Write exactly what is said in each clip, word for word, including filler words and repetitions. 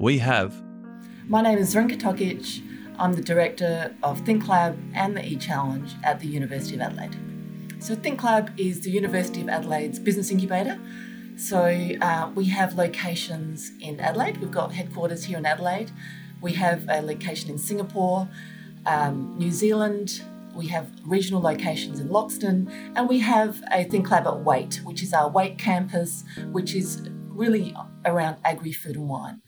we have... My name is Zrinka Tokic. I'm the director of ThinkLab and the e-Challenge at the University of Adelaide. So ThinkLab is the University of Adelaide's business incubator. So uh, we have locations in Adelaide. We've got headquarters here in Adelaide. We have a location in Singapore, um, New Zealand. We have regional locations in Loxton. And we have a ThinkLab at Waite, which is our Waite campus, which is really around agri-food and wine.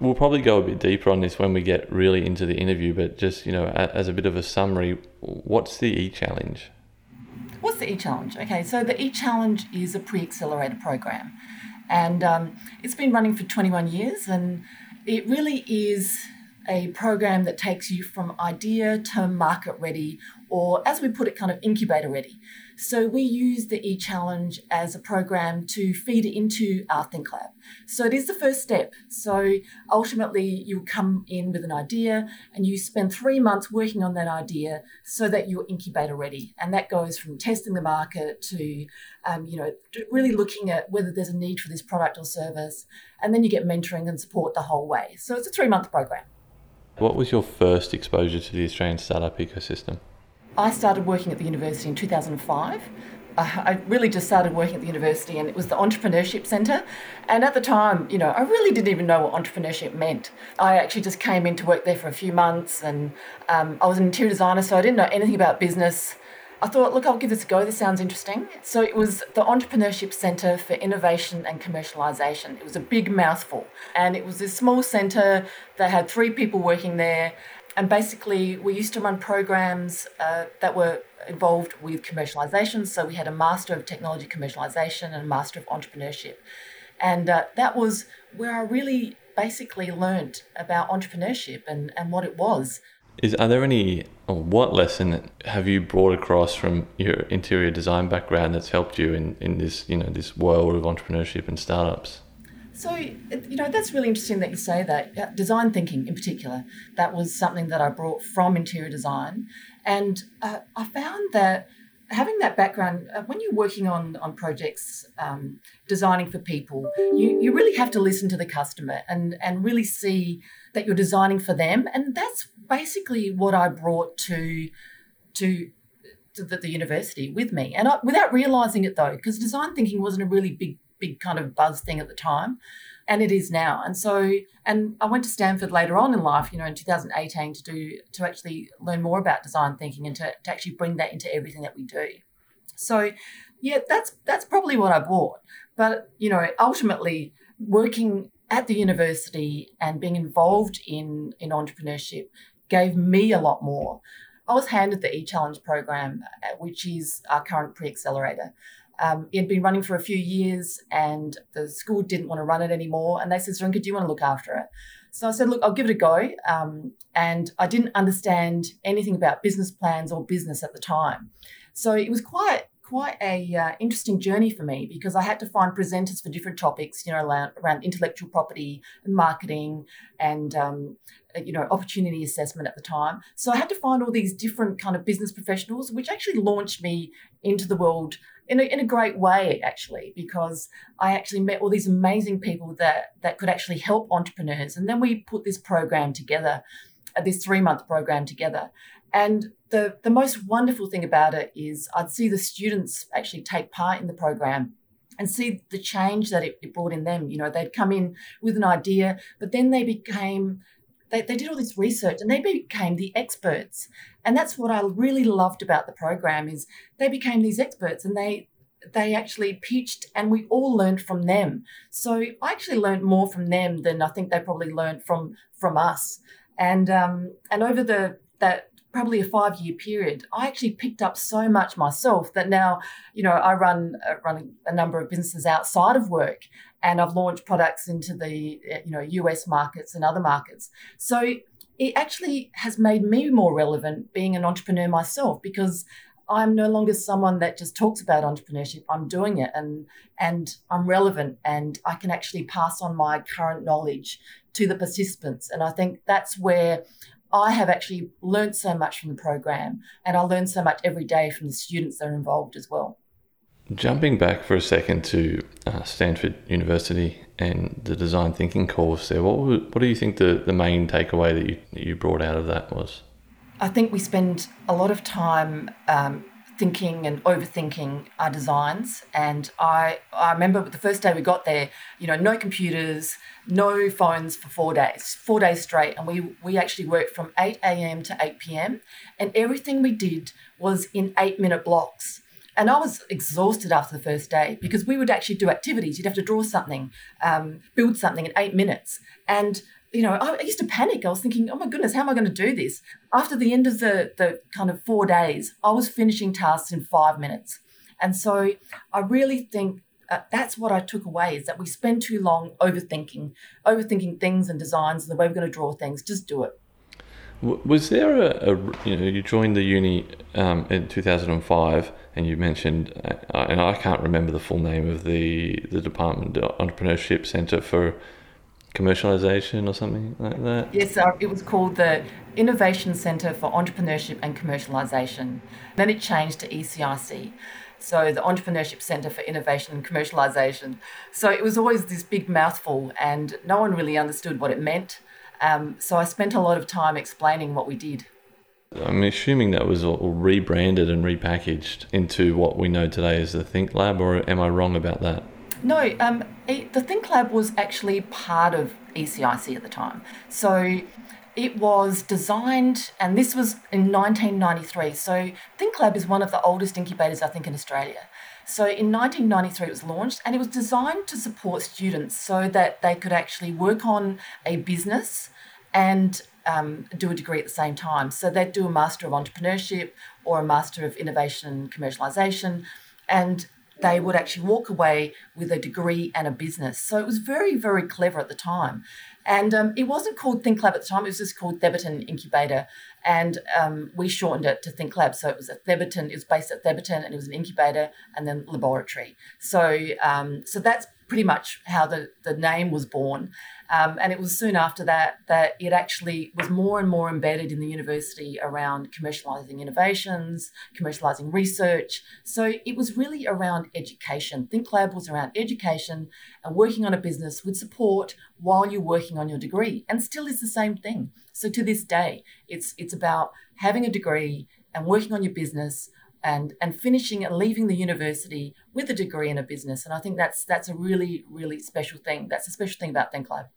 We'll probably go a bit deeper on this when we get really into the interview, but just, you know, as a bit of a summary, what's the e-Challenge? What's the e-Challenge? Okay, so the e-Challenge is a pre-accelerator program, and um, it's been running for twenty-one years, and it really is a program that takes you from idea to market ready, or as we put it, kind of incubator ready. So we use the e-Challenge as a program to feed into our ThinkLab. So it is the first step. So ultimately you come in with an idea and you spend three months working on that idea so that you're incubator ready. And that goes from testing the market to, um, you know, really looking at whether there's a need for this product or service. And then you get mentoring and support the whole way. So it's a three month program. What was your first exposure to the Australian startup ecosystem? I started working at the university in two thousand five. Uh, I really just started working at the university, and it was the Entrepreneurship Centre. And at the time, you know, I really didn't even know what entrepreneurship meant. I actually just came in to work there for a few months, and um, I was an interior designer, so I didn't know anything about business. I thought, look, I'll give this a go. This sounds interesting. So it was the Entrepreneurship Centre for Innovation and Commercialisation. It was a big mouthful. And it was this small centre that had three people working there. And basically, we used to run programs uh, that were involved with commercialisation. So we had a Master of Technology Commercialisation and a Master of Entrepreneurship. And uh, that was where I really basically learned about entrepreneurship and, and what it was. Is Are there any, or what lesson have you brought across from your interior design background that's helped you in, in this, you know, this world of entrepreneurship and startups? So, you know, that's really interesting that you say that. Design thinking in particular, that was something that I brought from interior design. And uh, I found that having that background, uh, when you're working on, on projects, um, designing for people, you, you really have to listen to the customer and, and really see that you're designing for them. And that's basically what I brought to to, to the, the university with me. And I, without realising it, though, because design thinking wasn't a really big big kind of buzz thing at the time, and it is now. And so, and I went to Stanford later on in life, you know, in two thousand eighteen to do, to actually learn more about design thinking and to, to actually bring that into everything that we do. So yeah, that's, that's probably what I bought. But, you know, ultimately working at the university and being involved in, in entrepreneurship gave me a lot more. I was handed the e-Challenge program, which is our current pre-accelerator. Um, it had been running for a few years and the school didn't want to run it anymore. And they said, Zrinka, do you want to look after it? So I said, look, I'll give it a go. Um, and I didn't understand anything about business plans or business at the time. So it was quite quite a uh, interesting journey for me because I had to find presenters for different topics, you know, around, around intellectual property and marketing and, um, you know, opportunity assessment at the time. So I had to find all these different kind of business professionals, which actually launched me into the world in a, in a great way, actually, because I actually met all these amazing people that, that could actually help entrepreneurs. And then we put this program together, uh, this three-month program together. And the, the most wonderful thing about it is I'd see the students actually take part in the program and see the change that it, it brought in them. You know, they'd come in with an idea, but then they became, they, they did all this research and they became the experts. And that's what I really loved about the program is they became these experts and they they actually pitched and we all learned from them. So I actually learned more from them than I think they probably learned from, from us. And, um, and over the that probably a five-year period, I actually picked up so much myself that now, you know, I run uh, run a number of businesses outside of work, and I've launched products into the, you know, U S markets and other markets. So it actually has made me more relevant being an entrepreneur myself, because I'm no longer someone that just talks about entrepreneurship. I'm doing it, and and I'm relevant, and I can actually pass on my current knowledge to the participants. And I think that's where I have actually learned so much from the program, and I learn so much every day from the students that are involved as well. Jumping back for a second to uh, Stanford University and the design thinking course there, what was, what do you think the, the main takeaway that you, that you brought out of that was? I think we spend a lot of time um, thinking and overthinking our designs. And I, I remember the first day we got there, you know, no computers, no phones for four days, four days straight. And we, we actually worked from eight a.m. to eight p.m. And everything we did was in eight-minute blocks. And I was exhausted after the first day, because we would actually do activities. You'd have to draw something, um, build something in eight minutes. And you know, I used to panic. I was thinking, oh my goodness, how am I going to do this? After the end of the, the kind of four days, I was finishing tasks in five minutes. And so I really think uh, that's what I took away, is that we spend too long overthinking, overthinking things and designs and the way we're going to draw things. Just do it. Was there a, a you know, you joined the uni um, in two thousand five, and you mentioned, uh, and I can't remember the full name of the, the department, Entrepreneurship Centre for Commercialization or something like that? Yes, uh, it was called the Innovation Centre for Entrepreneurship and Commercialization. Then it changed to E C I C, so the Entrepreneurship Centre for Innovation and Commercialization. So it was always this big mouthful, and no one really understood what it meant. Um, so I spent a lot of time explaining what we did. I'm assuming that was all rebranded and repackaged into what we know today as the ThinkLab, or am I wrong about that? No, um, the ThinkLab was actually part of E C I C at the time. So it was designed, and this was in nineteen ninety-three. So ThinkLab is one of the oldest incubators, I think, in Australia. So in nineteen ninety-three it was launched, and it was designed to support students so that they could actually work on a business and um, do a degree at the same time. So they'd do a Master of Entrepreneurship or a Master of Innovation and Commercialisation, and they would actually walk away with a degree and a business. So it was very, very clever at the time. And um, it wasn't called ThinkLab at the time. It was just called Theberton Incubator. And um, we shortened it to ThinkLab. So it was at Theberton. It was based at Theberton, and it was an incubator and then laboratory. So um, so that's pretty much how the, the name was born. Um, and it was soon after that that it actually was more and more embedded in the university around commercialising innovations, commercialising research. So it was really around education. ThinkLab was around education and working on a business with support while you're working on your degree, and still is the same thing. So to this day, it's it's about having a degree and working on your business, and and finishing and leaving the university with a degree and a business. And I think that's that's a really, really special thing. That's a special thing about ThinkLab.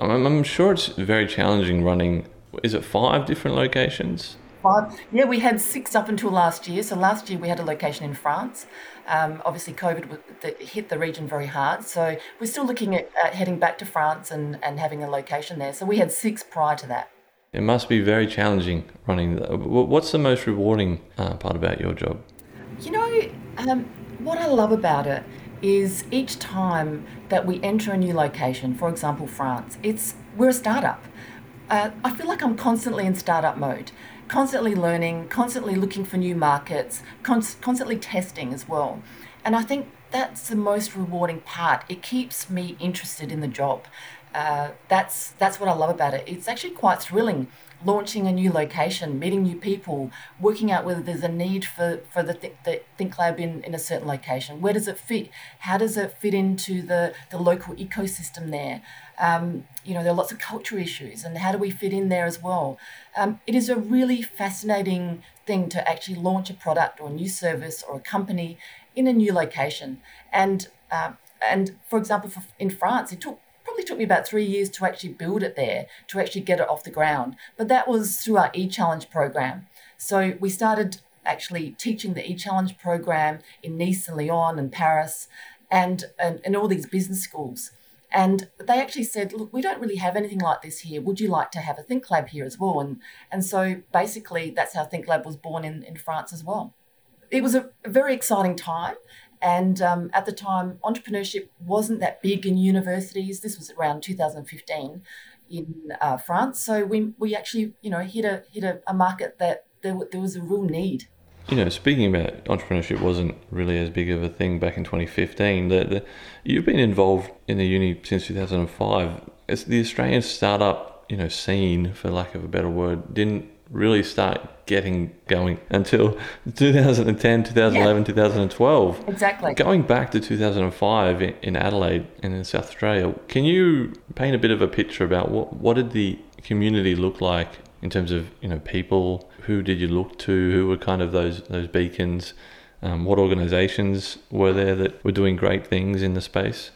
I'm, I'm sure it's very challenging running, is it five different locations? Five. Yeah, we had six up until last year. So last year we had a location in France. Um, obviously, COVID hit the region very hard. So we're still looking at, at heading back to France and, and having a location there. So we had six prior to that. It must be very challenging running. What's the most rewarding uh, part about your job? You know, um, what I love about it is each time that we enter a new location, for example, France, it's we're a startup. Uh, I feel like I'm constantly in startup mode, constantly learning, constantly looking for new markets, const- constantly testing as well. And I think that's the most rewarding part. It keeps me interested in the job. Uh, that's that's what I love about it. It's actually quite thrilling, launching a new location, meeting new people, working out whether there's a need for, for the, th- the ThinkLab in, in a certain location. Where does it fit? How does it fit into the, the local ecosystem there? Um, you know, there are lots of culture issues, and how do we fit in there as well? Um, it is a really fascinating thing to actually launch a product or a new service or a company in a new location. And, uh, and for example, for, in France, it took Probably took me about three years to actually build it there, to actually get it off the ground. But that was through our e-Challenge program. So we started actually teaching the e-Challenge program in Nice and Lyon and Paris and, and, and all these business schools. And they actually said, look, we don't really have anything like this here. Would you like to have a ThinkLab here as well? And and so basically that's how ThinkLab was born in, in France as well. It was a very exciting time. And um, at the time, entrepreneurship wasn't that big in universities. This was around two thousand fifteen in uh, France. So we we actually, you know, hit a hit a, a market that there, there was a real need. You know, speaking about entrepreneurship wasn't really as big of a thing back in twenty fifteen. The, the, you've been involved in the uni since two thousand five. It's the Australian startup, you know, scene, for lack of a better word, didn't really start getting going until two thousand ten, two thousand eleven, yeah. two thousand twelve. Exactly. Going back to two thousand five in, in Adelaide and in South Australia, can you paint a bit of a picture about what, what did the community look like in terms of, you know, people? Who did you look to? Who were kind of those those beacons? Um, what organisations were there that were doing great things in the space?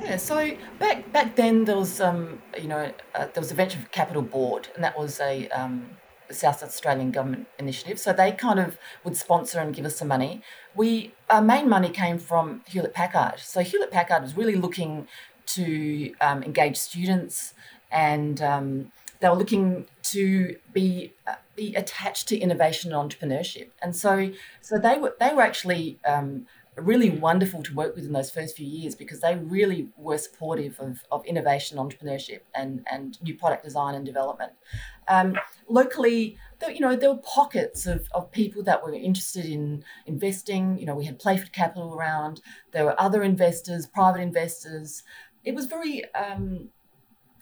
Yeah, so back back then there was um, you know uh, there was a Venture Capital Board, and that was a um, South Australian government initiative. So they kind of would sponsor and give us some money. We our main money came from Hewlett Packard. So Hewlett Packard was really looking to um, engage students, and um, they were looking to be uh, be attached to innovation and entrepreneurship, and so so they were they were actually um, really wonderful to work with in those first few years, because they really were supportive of, of innovation, entrepreneurship, and and new product design and development. Um, locally, you know, there were pockets of, of people that were interested in investing. You know, we had Playford Capital around. There were other investors, private investors. It was very um,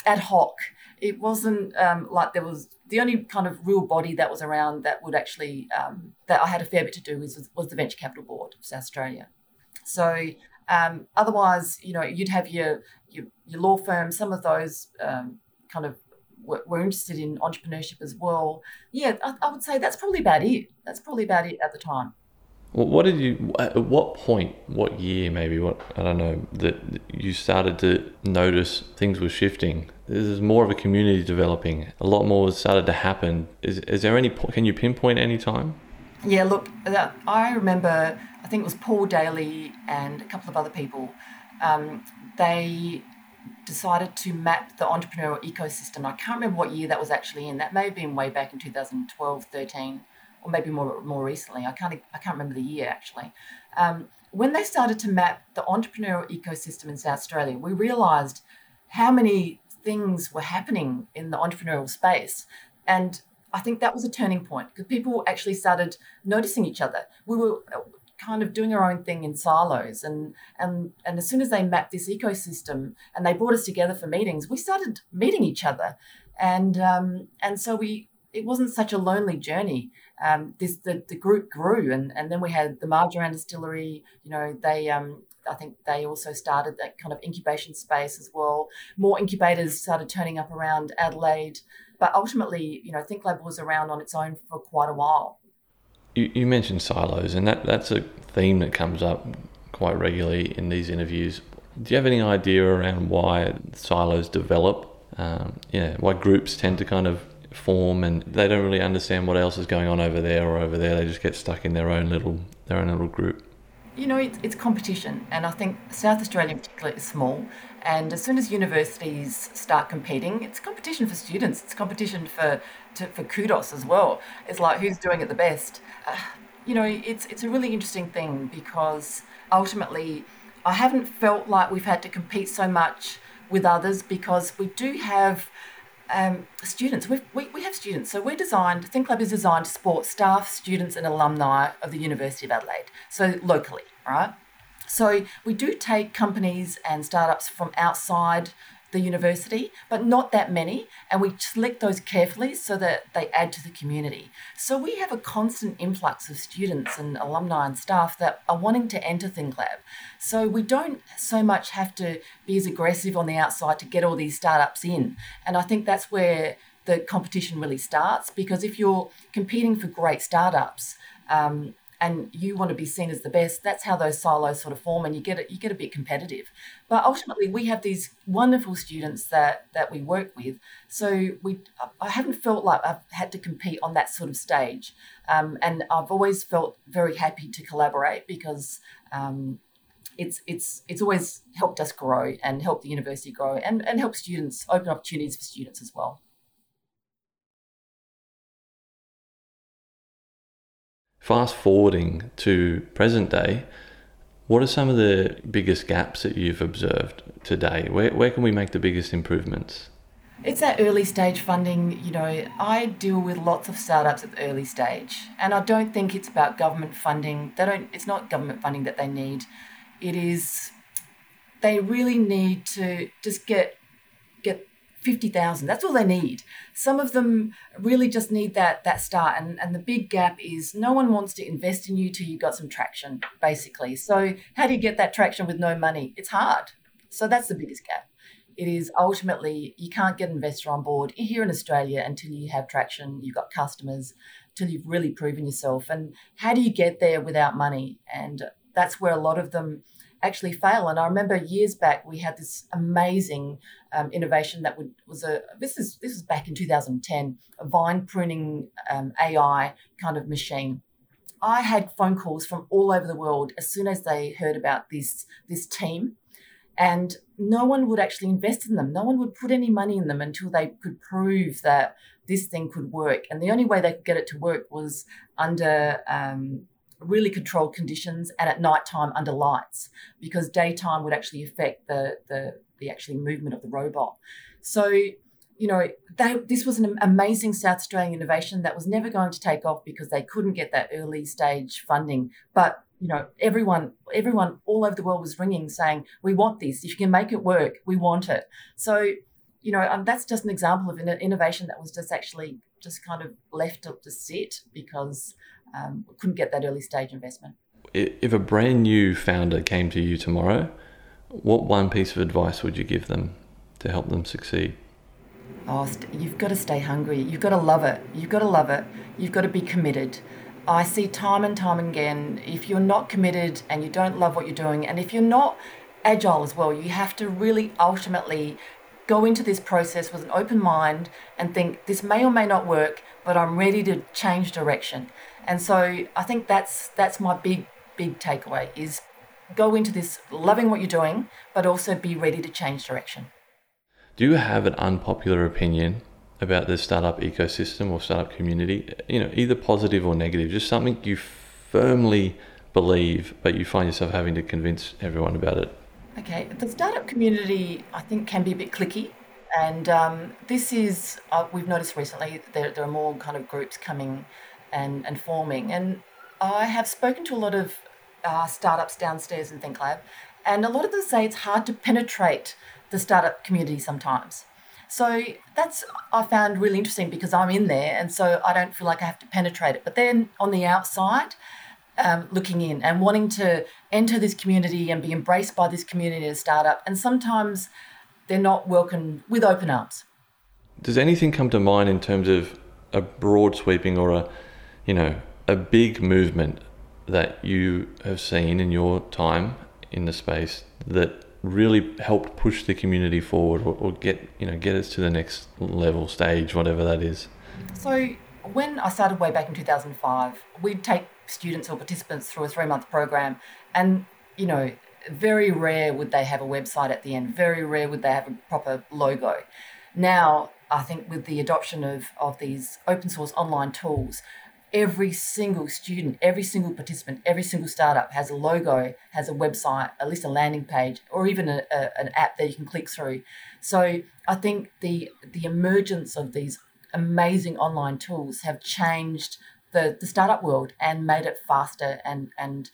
ad hoc. It wasn't um, like there was the only kind of real body that was around that would actually um, that I had a fair bit to do with was, was the Venture Capital Board of South Australia. So um, otherwise, you know, you'd have your your, your law firm. Some of those um, kind of were, were interested in entrepreneurship as well. Yeah, I, I would say that's probably about it. That's probably about it at the time. Well, what did you? At what point? What year? Maybe what? I don't know. That you started to notice things were shifting. There's more of a community developing. A lot more started to happen. Is is there any? Can you pinpoint any time? Yeah. Look, I remember. I think it was Paul Daly and a couple of other people. Um, they decided to map the entrepreneurial ecosystem. I can't remember what year that was actually in. That may have been way back in two thousand twelve, thirteen. Or maybe more more recently. I can't I can't remember the year actually. Um, when they started to map the entrepreneurial ecosystem in South Australia, we realised how many things were happening in the entrepreneurial space, and I think that was a turning point because people actually started noticing each other. We were kind of doing our own thing in silos, and and and as soon as they mapped this ecosystem and they brought us together for meetings, we started meeting each other, and um, and so we. It wasn't such a lonely journey. Um, this the, the group grew, and, and then we had the Marjoram Distillery. You know, they um, I think they also started that kind of incubation space as well. More incubators started turning up around Adelaide, but ultimately, you know, ThinkLab was around on its own for quite a while. You, you mentioned silos, and that, that's a theme that comes up quite regularly in these interviews. Do you have any idea around why silos develop? Um, yeah, why groups tend to kind of form and they don't really understand what else is going on over there or over there. They just get stuck in their own little their own little group. You know, it's, it's competition, and I think South Australia in particular is small, and as soon as universities start competing, it's competition for students, it's competition for to, for kudos as well. It's like who's doing it the best. Uh, you know, it's it's a really interesting thing because ultimately I haven't felt like we've had to compete so much with others because we do have Um, students, We've, we we have students. So we're designed, ThinkLab is designed to support staff, students and alumni of the University of Adelaide, so locally, right? So we do take companies and startups from outside the university, but not that many, and we select those carefully so that they add to the community. So we have a constant influx of students and alumni and staff that are wanting to enter ThinkLab. So we don't so much have to be as aggressive on the outside to get all these startups in. And I think that's where the competition really starts, because if you're competing for great startups um, and you want to be seen as the best, that's how those silos sort of form, and you get a, you get a bit competitive. But ultimately, we have these wonderful students that that we work with. So we, I haven't felt like I've had to compete on that sort of stage, um, and I've always felt very happy to collaborate because um, it's it's it's always helped us grow and help the university grow and, and help students, open opportunities for students as well. Fast forwarding to present day, what are some of the biggest gaps that you've observed today? Where where can we make the biggest improvements? It's that early stage funding. You know, I deal with lots of startups at the early stage, and I don't think it's about government funding. They don't. It's not government funding that they need. It is. They really need to just get get fifty thousand. That's all they need. Some of them really just need that that start. And and the big gap is no one wants to invest in you till you've got some traction, basically. So how do you get that traction with no money? It's hard. So that's the biggest gap. It is ultimately, you can't get an investor on board here in Australia until you have traction, you've got customers, till you've really proven yourself. And how do you get there without money? And that's where a lot of them actually fail. And I remember years back, we had this amazing um, innovation that would, was a, this is this was back in two thousand ten, a vine pruning um, A I kind of machine. I had phone calls from all over the world as soon as they heard about this this team. And no one would actually invest in them. No one would put any money in them until they could prove that this thing could work. And the only way they could get it to work was under um, really controlled conditions and at nighttime under lights, because daytime would actually affect the the, the actually movement of the robot. So, you know, they, this was an amazing South Australian innovation that was never going to take off because they couldn't get that early stage funding. But you know, everyone, everyone all over the world was ringing saying, we want this. If you can make it work, we want it. So, you know, um, that's just an example of an innovation that was just actually just kind of left up to sit because um, we couldn't get that early stage investment. If a brand new founder came to you tomorrow, what one piece of advice would you give them to help them succeed? Oh, st- you've got to stay hungry. You've got to love it. You've got to love it. You've got to be committed. I see time and time again, if you're not committed and you don't love what you're doing, and if you're not agile as well, you have to really ultimately go into this process with an open mind and think, this may or may not work, but I'm ready to change direction. And so I think that's that's my big, big takeaway is go into this loving what you're doing, but also be ready to change direction. Do you have an unpopular opinion about the startup ecosystem or startup community, you know, either positive or negative, just something you firmly believe, but you find yourself having to convince everyone about it? Okay, the startup community, I think, can be a bit cliquey. And um, this is, uh, we've noticed recently, there, there are more kind of groups coming and, and forming. And I have spoken to a lot of uh, startups downstairs in ThinkLab, and a lot of them say it's hard to penetrate the startup community sometimes. So that's, I found really interesting because I'm in there and so I don't feel like I have to penetrate it. But then on the outside, um, looking in and wanting to enter this community and be embraced by this community as a startup, and sometimes they're not welcomed with open arms. Does anything come to mind in terms of a broad sweeping or a, you know, a big movement that you have seen in your time in the space that really helped push the community forward, or, or get you know get us to the next level, stage, whatever that is? So when I started way back in two thousand five, we'd take students or participants through a three-month program, and you know very rare would they have a website at the end, very rare would they have a proper logo. Now I think with the adoption of, of these open source online tools, every single student, every single participant, every single startup has a logo, has a website, at least a landing page, or even a, a, an app that you can click through. So I think the the emergence of these amazing online tools have changed the, the startup world and made it faster, and, and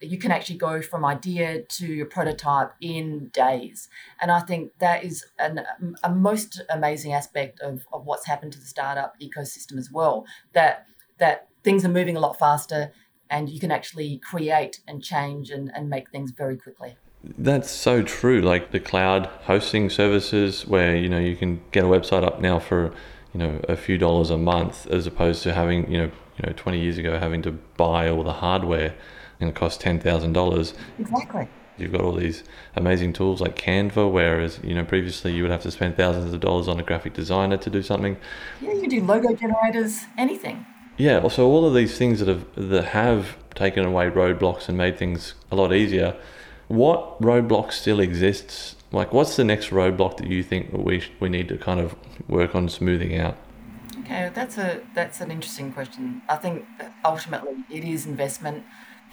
you can actually go from idea to a prototype in days. And I think that is an, a most amazing aspect of, of what's happened to the startup ecosystem as well, that that things are moving a lot faster and you can actually create and change and, and make things very quickly. That's so true. Like the cloud hosting services where, you know, you can get a website up now for, you know, a few dollars a month, as opposed to having, you know, you know, twenty years ago, having to buy all the hardware and it cost ten thousand dollars. Exactly. You've got all these amazing tools like Canva, whereas, you know, previously you would have to spend thousands of dollars on a graphic designer to do something. Yeah, you can do logo generators, anything. Yeah, so all of these things that have that have taken away roadblocks and made things a lot easier what roadblock still exists? Like, what's the next roadblock that you think that we we need to kind of work on smoothing out? Okay, that's a that's an interesting question. I think ultimately it is investment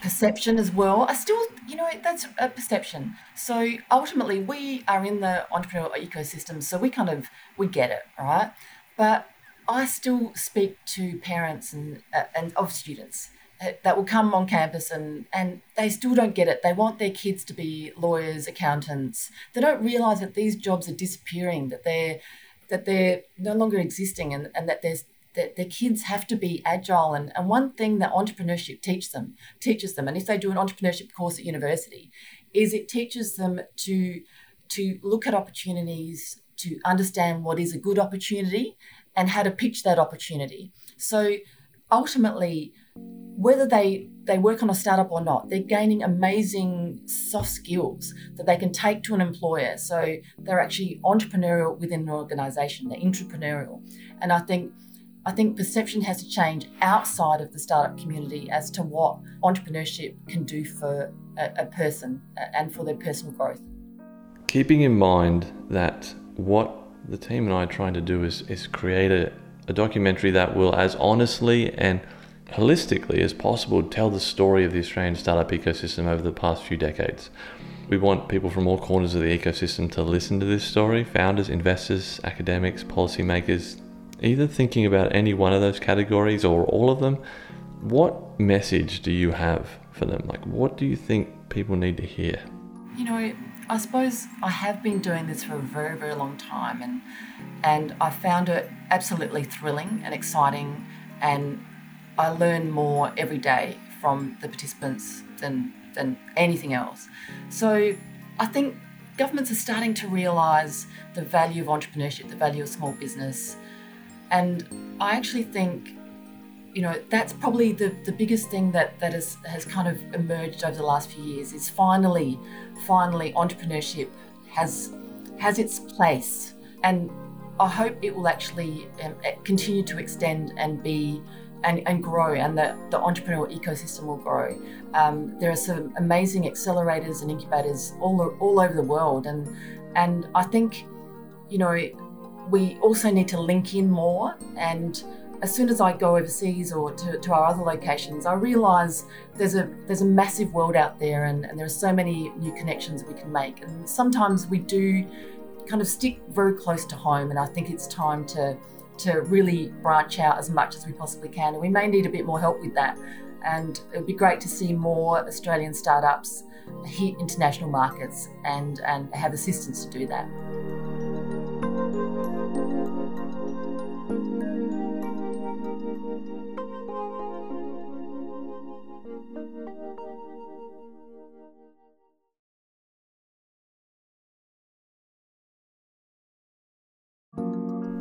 perception as well. I still, you know, that's a perception. So ultimately, we are in the entrepreneurial ecosystem, so we kind of we get it, right? But I still speak to parents and uh, and of students that will come on campus and, and they still don't get it. They want their kids to be lawyers, accountants. They don't realise that these jobs are disappearing, that they're that they're no longer existing, and, and that there's that their kids have to be agile. And, and one thing that entrepreneurship teaches them, teaches them, and if they do an entrepreneurship course at university, is it teaches them to to look at opportunities, to understand what is a good opportunity and how to pitch that opportunity. So ultimately, whether they, they work on a startup or not, they're gaining amazing soft skills that they can take to an employer. So they're actually entrepreneurial within an organisation, they're intrapreneurial. And I think I think perception has to change outside of the startup community as to what entrepreneurship can do for a, a person and for their personal growth. Keeping in mind that what the team and I are trying to do is, is create a, a documentary that will as honestly and holistically as possible tell the story of the Australian startup ecosystem over the past few decades. We want people from all corners of the ecosystem to listen to this story, founders, investors, academics, policymakers, either thinking about any one of those categories or all of them. What message do you have for them? Like, what do you think people need to hear? You know, I suppose I have been doing this for a very, very long time, and and I found it absolutely thrilling and exciting, and I learn more every day from the participants than than anything else. So I think governments are starting to realise the value of entrepreneurship, the value of small business. And I actually think, you know, that's probably the, the biggest thing that, that is, has kind of emerged over the last few years is finally, finally entrepreneurship has has its place. And I hope it will actually um, continue to extend and be And, and grow, and the, the entrepreneurial ecosystem will grow. Um, there are some amazing accelerators and incubators all all over the world, and and I think, you know, we also need to link in more. And as soon as I go overseas or to, to our other locations, I realise there's a there's a massive world out there, and, and there are so many new connections we can make. And sometimes we do kind of stick very close to home, and I think it's time to. to really branch out as much as we possibly can. And we may need a bit more help with that. And it would be great to see more Australian startups hit international markets and, and have assistance to do that.